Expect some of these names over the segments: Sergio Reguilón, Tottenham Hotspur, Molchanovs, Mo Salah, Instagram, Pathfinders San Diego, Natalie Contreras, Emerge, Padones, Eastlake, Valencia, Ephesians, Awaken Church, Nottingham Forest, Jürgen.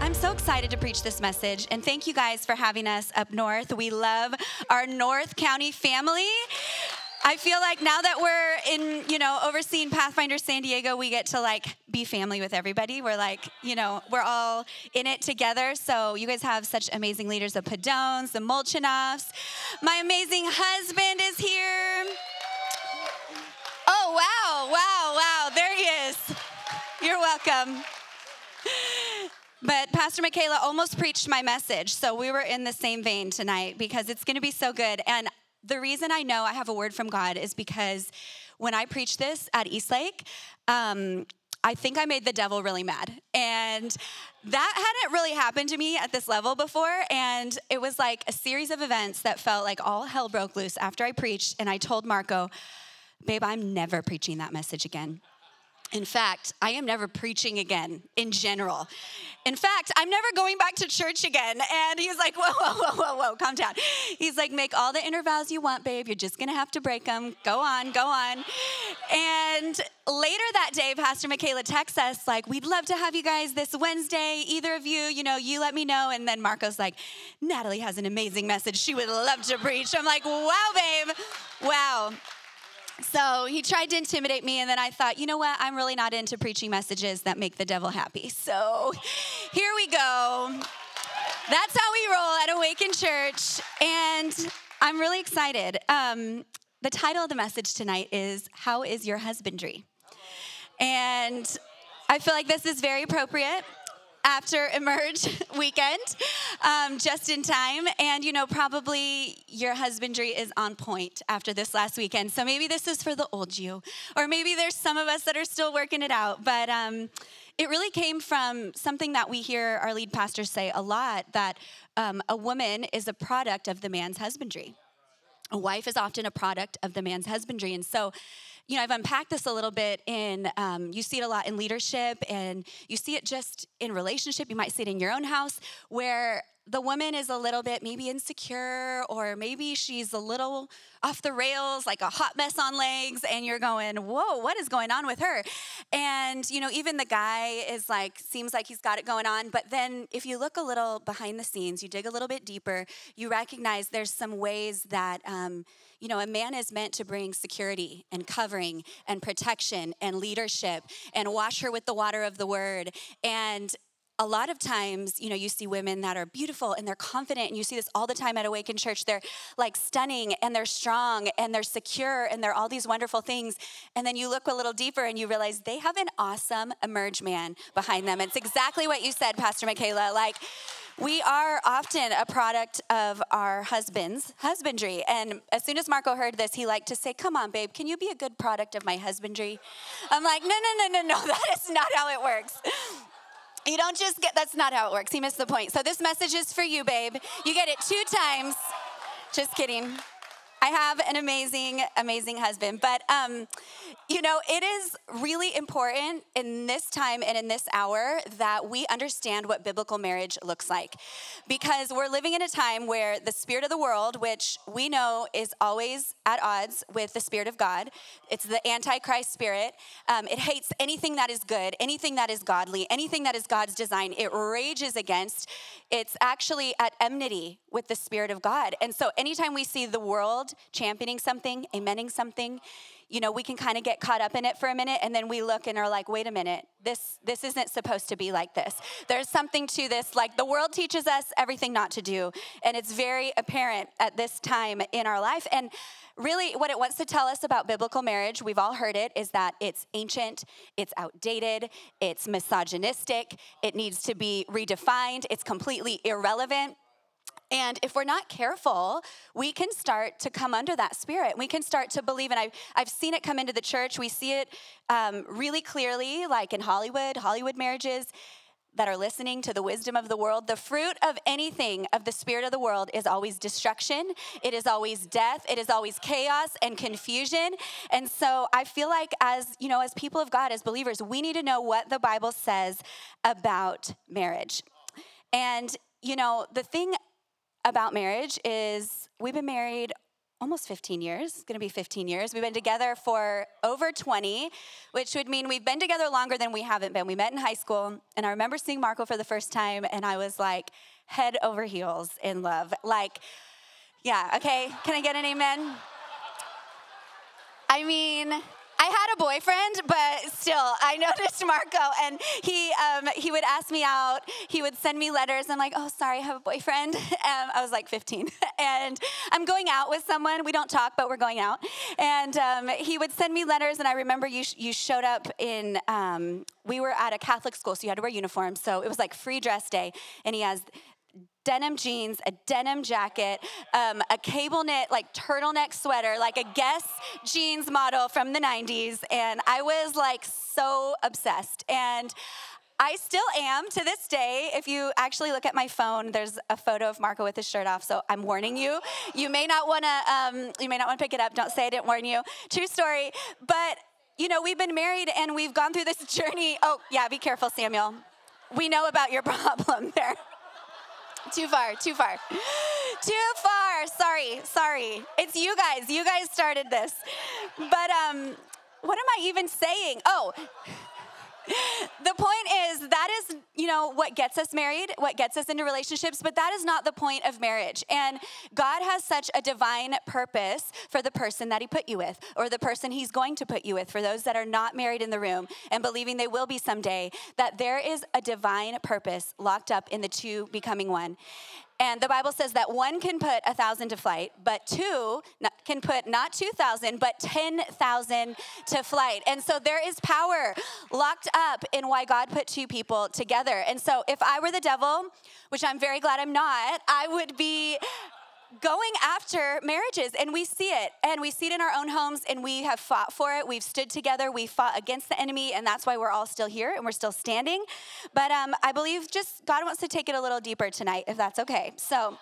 I'm so excited to preach this message, and thank you guys for having us up north. We love our North County family. I feel like now that we're in, overseeing Pathfinders San Diego, we get to be family with everybody. We're we're all in it together. So you guys have such amazing leaders, the Padones, the Molchanovs. My amazing husband is here. Oh, wow. There he is. You're welcome. But Pastor Michaela almost preached my message, so we were in the same vein tonight because it's going to be so good. And the reason I know I have a word from God is because when I preached this at Eastlake, I think I made the devil really mad. And that hadn't really happened to me at this level before. And it was like a series of events that felt like all hell broke loose after I preached. And I told Marco, babe, I'm never preaching that message again. In fact, I am never preaching again in general. In fact, I'm never going back to church again. And he's like, whoa, calm down. He's like, make all the inner vows you want, babe. You're just going to have to break them. Go on. And later that day, Pastor Michaela texts us like, we'd love to have you guys this Wednesday. Either of you, you let me know. And then Marco's like, Natalie has an amazing message. She would love to preach. I'm like, wow, babe. Wow. So he tried to intimidate me, and then I thought, you know what? I'm really not into preaching messages that make the devil happy. So here we go. That's how we roll at Awaken Church, and I'm really excited. The title of the message tonight is, How is Your Husbandry? And I feel like this is very appropriate after Emerge weekend, just in time. And, probably your husbandry is on point after this last weekend. So maybe this is for the old you, or maybe there's some of us that are still working it out. But it really came from something that we hear our lead pastors say a lot, that a woman is a product of the man's husbandry. A wife is often a product of the man's husbandry. And so, I've unpacked this a little bit in, you see it a lot in leadership, and you see it just in relationship. You might see it in your own house where the woman is a little bit maybe insecure, or maybe she's a little off the rails, like a hot mess on legs, and you're going, whoa, what is going on with her? And, even the guy is seems like he's got it going on. But then if you look a little behind the scenes, you dig a little bit deeper, you recognize there's some ways that, a man is meant to bring security and covering and protection and leadership and wash her with the water of the word. And a lot of times, you see women that are beautiful and they're confident, and you see this all the time at Awaken Church. They're stunning, and they're strong, and they're secure, and they're all these wonderful things. And then you look a little deeper and you realize they have an awesome Emerge man behind them. It's exactly what you said, Pastor Michaela. We are often a product of our husband's husbandry. And as soon as Marco heard this, he liked to say, come on, babe, can you be a good product of my husbandry? I'm like, no, that is not how it works. You don't just get, that's not how it works. He missed the point. So this message is for you, babe. You get it 2 times. Just kidding. I have an amazing, amazing husband. But, it is really important in this time and in this hour that we understand what biblical marriage looks like, because we're living in a time where the spirit of the world, which we know is always at odds with the spirit of God, it's the Antichrist spirit. It hates anything that is good, anything that is godly, anything that is God's design. It rages against. It's actually at enmity with the spirit of God. And so anytime we see the world championing something, amening something, we can kind of get caught up in it for a minute, and then we look and are like, wait a minute, this isn't supposed to be like this. There's something to this, the world teaches us everything not to do, and it's very apparent at this time in our life. And really what it wants to tell us about biblical marriage, we've all heard it, is that it's ancient, it's outdated, it's misogynistic, it needs to be redefined, it's completely irrelevant. And if we're not careful, we can start to come under that spirit. We can start to believe, and I've seen it come into the church. We see it really clearly, in Hollywood marriages. that are listening to the wisdom of the world, the fruit of anything of the spirit of the world is always destruction. It is always death. It is always chaos and confusion. And so I feel like as people of God, as believers, we need to know what the Bible says about marriage. And, the thing about marriage is we've been married almost 15 years. It's going to be 15 years. We've been together for over 20, which would mean we've been together longer than we haven't been. We met in high school, and I remember seeing Marco for the first time, and I was like head over heels in love. Like, yeah, okay, can I get an amen? I mean, I had a boyfriend, but still, I noticed Marco, and he would ask me out. He would send me letters. I'm like, oh, sorry, I have a boyfriend. I was like 15, and I'm going out with someone. We don't talk, but we're going out. And he would send me letters, and I remember you showed up in, we were at a Catholic school, so you had to wear uniforms. So it was like free dress day, and he has denim jeans, a denim jacket, a cable knit, like turtleneck sweater, like a Guess jeans model from the 90s. And I was like so obsessed. And I still am to this day. If you actually look at my phone, there's a photo of Marco with his shirt off. So I'm warning you. You may not want to pick it up. Don't say I didn't warn you. True story. But, we've been married and we've gone through this journey. Oh, yeah, be careful, Samuel. We know about your problem there. Too far. Sorry. It's you guys. You guys started this. But what am I even saying? Oh, the point is that is, what gets us married, what gets us into relationships, but that is not the point of marriage. And God has such a divine purpose for the person that he put you with, or the person he's going to put you with, for those that are not married in the room and believing they will be someday, that there is a divine purpose locked up in the two becoming one. And the Bible says that one can put 1,000 to flight, but two can put not 2,000, but 10,000 to flight. And so there is power locked up in why God put two people together. And so if I were the devil, which I'm very glad I'm not, I would be going after marriages, and we see it. And we see it in our own homes, and we have fought for it. We've stood together. We fought against the enemy, and that's why we're all still here, and we're still standing. But I believe just God wants to take it a little deeper tonight, if that's okay. So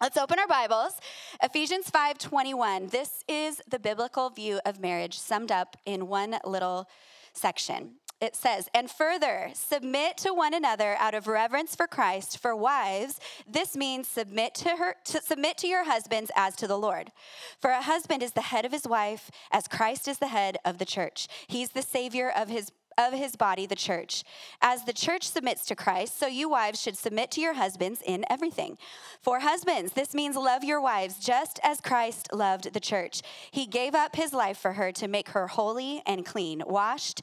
let's open our Bibles. Ephesians 5:21. This is the biblical view of marriage summed up in one little section. It says, and further, submit to one another out of reverence for Christ. For wives, this means submit to your husbands as to the Lord. For a husband is the head of his wife, as Christ is the head of the church. He's the savior of his body, the church. As the church submits to Christ, so you wives should submit to your husbands in everything. For husbands, this means love your wives just as Christ loved the church. He gave up his life for her to make her holy and clean, washed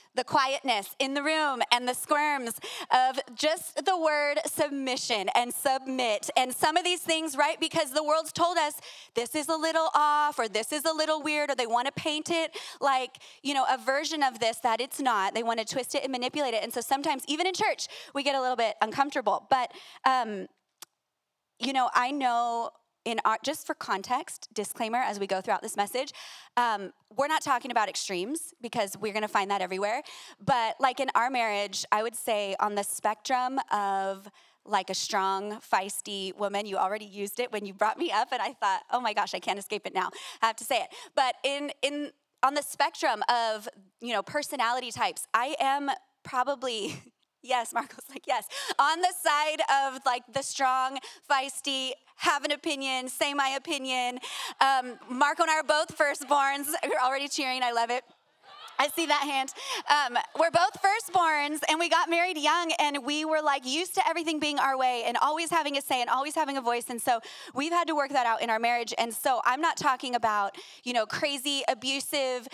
the quietness in the room and the squirms of just the word submission and submit. And some of these things, right, because the world's told us this is a little off or this is a little weird, or they want to paint it like, a version of this that it's not. They want to twist it and manipulate it. And so sometimes even in church, we get a little bit uncomfortable. But, I know just for context, disclaimer as we go throughout this message, we're not talking about extremes because we're going to find that everywhere. But like in our marriage, I would say on the spectrum of like a strong, feisty woman, you already used it when you brought me up, and I thought, oh my gosh, I can't escape it now. I have to say it. But on the spectrum of, personality types, I am probably, yes, Marco's like, yes, on the side of like the strong, feisty, have an opinion, say my opinion. Marco and I are both firstborns. We're already cheering. I love it. I see that hand. We're both firstborns, and we got married young, and we were like used to everything being our way and always having a say and always having a voice. And so we've had to work that out in our marriage. And so I'm not talking about, you know, crazy, abusive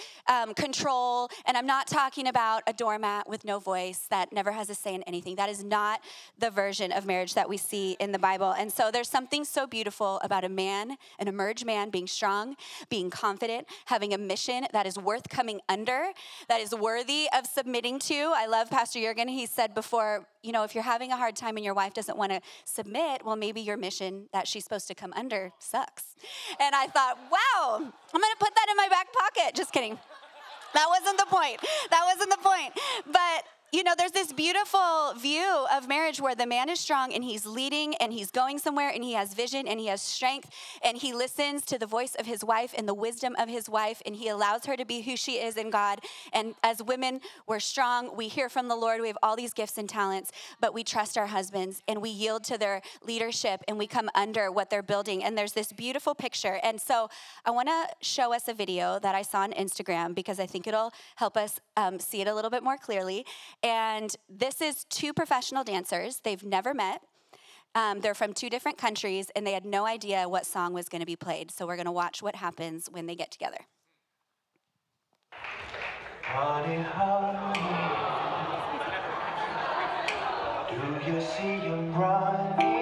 control. And I'm not talking about a doormat with no voice that never has a say in anything. That is not the version of marriage that we see in the Bible. And so there's something so beautiful about a man, an emerge man, being strong, being confident, having a mission that is worth coming under, that is worthy of submitting to. I love Pastor Jurgen. He said before, you know, if you're having a hard time and your wife doesn't want to submit, well, maybe your mission that she's supposed to come under sucks. And I thought, wow, I'm going to put that in my back pocket. Just kidding. That wasn't the point. But you know, there's this beautiful view of marriage where the man is strong and he's leading and he's going somewhere and he has vision and he has strength and he listens to the voice of his wife and the wisdom of his wife and he allows her to be who she is in God. And as women, we're strong. We hear from the Lord. We have all these gifts and talents, but we trust our husbands and we yield to their leadership and we come under what they're building. And there's this beautiful picture. And so I want to show us a video that I saw on Instagram because I think it'll help us see it a little bit more clearly. And this is two professional dancers. They've never met. They're from two different countries, and they had no idea what song was going to be played. So we're going to watch what happens when they get together. Honey, honey, do you see him running?